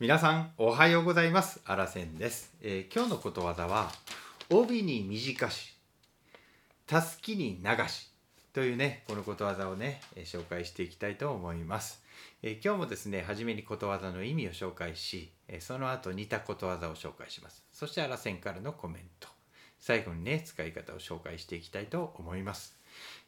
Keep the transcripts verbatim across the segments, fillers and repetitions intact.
皆さんおはようございます。あらせんです。えー、今日のことわざは帯に短し、たすきに長しというね、このことわざをね紹介していきたいと思います。えー、今日もですね、初めにことわざの意味を紹介し、その後似たことわざを紹介します。そしてあらせんからのコメント、最後にね使い方を紹介していきたいと思います。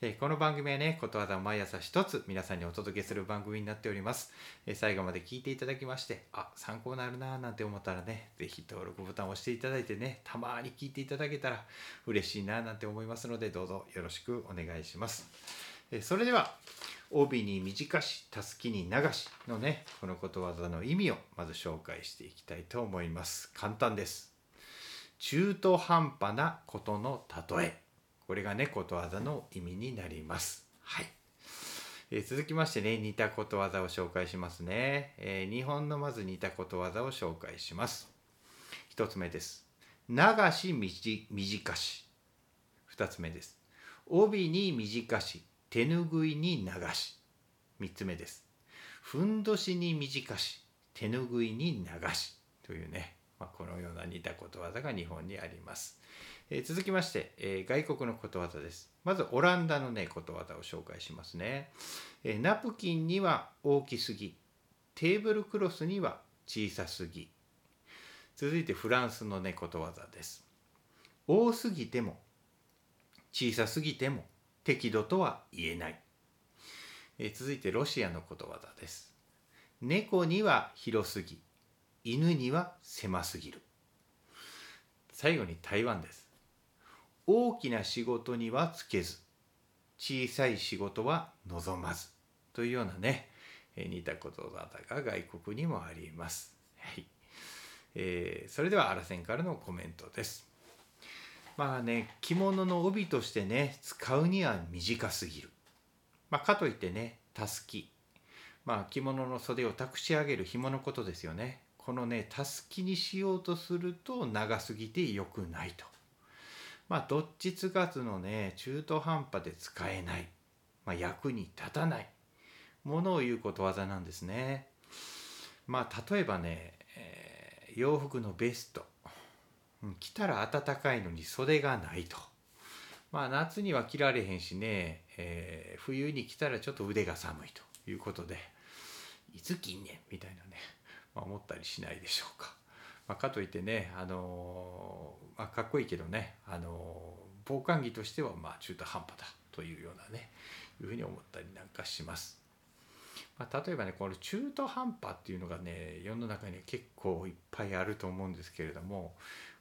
えー、この番組はね、ことわざを毎朝一つ皆さんにお届けする番組になっております。えー、最後まで聞いていただきまして、あ、参考になるななんて思ったらね、ぜひ登録ボタンを押していただいてね、たまに聞いていただけたら嬉しいななんて思いますので、どうぞよろしくお願いします。えー、それでは帯に短し、たすきに長しのね、このことわざの意味をまず紹介していきたいと思います。簡単です。中途半端なことの例え、これがねことわざの意味になります。はい。えー、続きましてね、似たことわざを紹介しますね。えー、にほんのまず似たことわざを紹介します。ひとつめです。流しみじ短し。ふたつめです。帯に短し、手ぬぐいに流し。みっつめです。ふんどしに短し、手ぬぐいに流しというね、まあ、このような似たことわざが日本にあります。続きまして、えー、外国のことわざです。まずオランダのねことわざを紹介しますね。えー、ナプキンには大きすぎ、テーブルクロスには小さすぎ。続いてフランスのねことわざです。多すぎても小さすぎても適度とは言えない。えー、続いてロシアのことわざです。猫には広すぎ、犬には狭すぎる。最後に台湾です。大きな仕事にはつけず、小さい仕事は望まずというようなね、似たことわざが外国にもあります。はい。えー、それではあらせんからのコメントです。まあね、着物の帯としてね使うには短すぎる、まあ、かといってね、たすき、まあ、着物の袖をたくし上げる紐のことですよね。このねたすきにしようとすると長すぎて良くないと。まあどっちつかずのね、中途半端で使えない、まあ、役に立たないものを言うことわざなんですね。まあ例えばね、えー、洋服のベスト、着たら暖かいのに袖がないと。まあ夏には着られへんしね、えー、冬に着たらちょっと腕が寒いということで、いつ着んねんみたいなね、まあ、思ったりしないでしょうか。まあ、かといってね、あのーまあ、かっこいいけどね、あのー、防寒着としてはまあ中途半端だというようなね、いうふうに思ったりなんかします。まあ、例えばね、この中途半端っていうのがね、世の中には結構いっぱいあると思うんですけれども、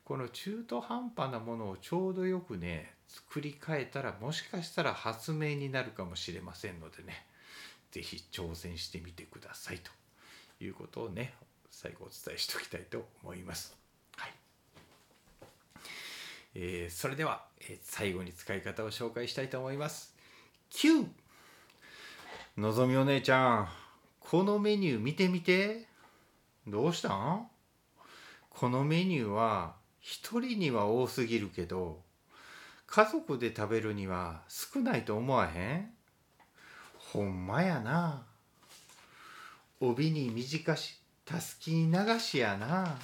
この中途半端なものをちょうどよくね作り変えたら、もしかしたら発明になるかもしれませんのでね、ぜひ挑戦してみてくださいということをね、最後お伝えしておきたいと思います。はい。えー、それでは、えー、最後に使い方を紹介したいと思います。きゅう、のぞみお姉ちゃん、このメニュー見てみて。どうしたん？このメニューはひとりには多すぎるけど、家族で食べるには少ないと思わへん？ほんまやな。帯に短し、たすきに流しやな。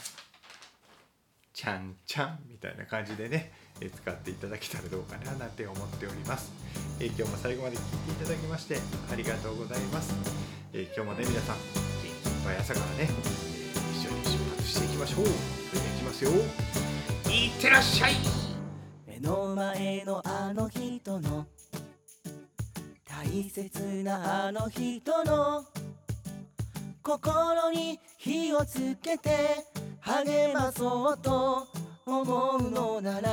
ちゃんちゃんみたいな感じでね、え使っていただけたらどうかななんて思っております。えー、今日も最後まで聞いていただきましてありがとうございます。えー、今日もね皆さん、元気いっぱい朝からね、えー、一緒に出発していきましょう。それではいきますよ。いってらっしゃい。目の前のあの人の、大切なあの人の心に火をつけて励まそうと思うのなら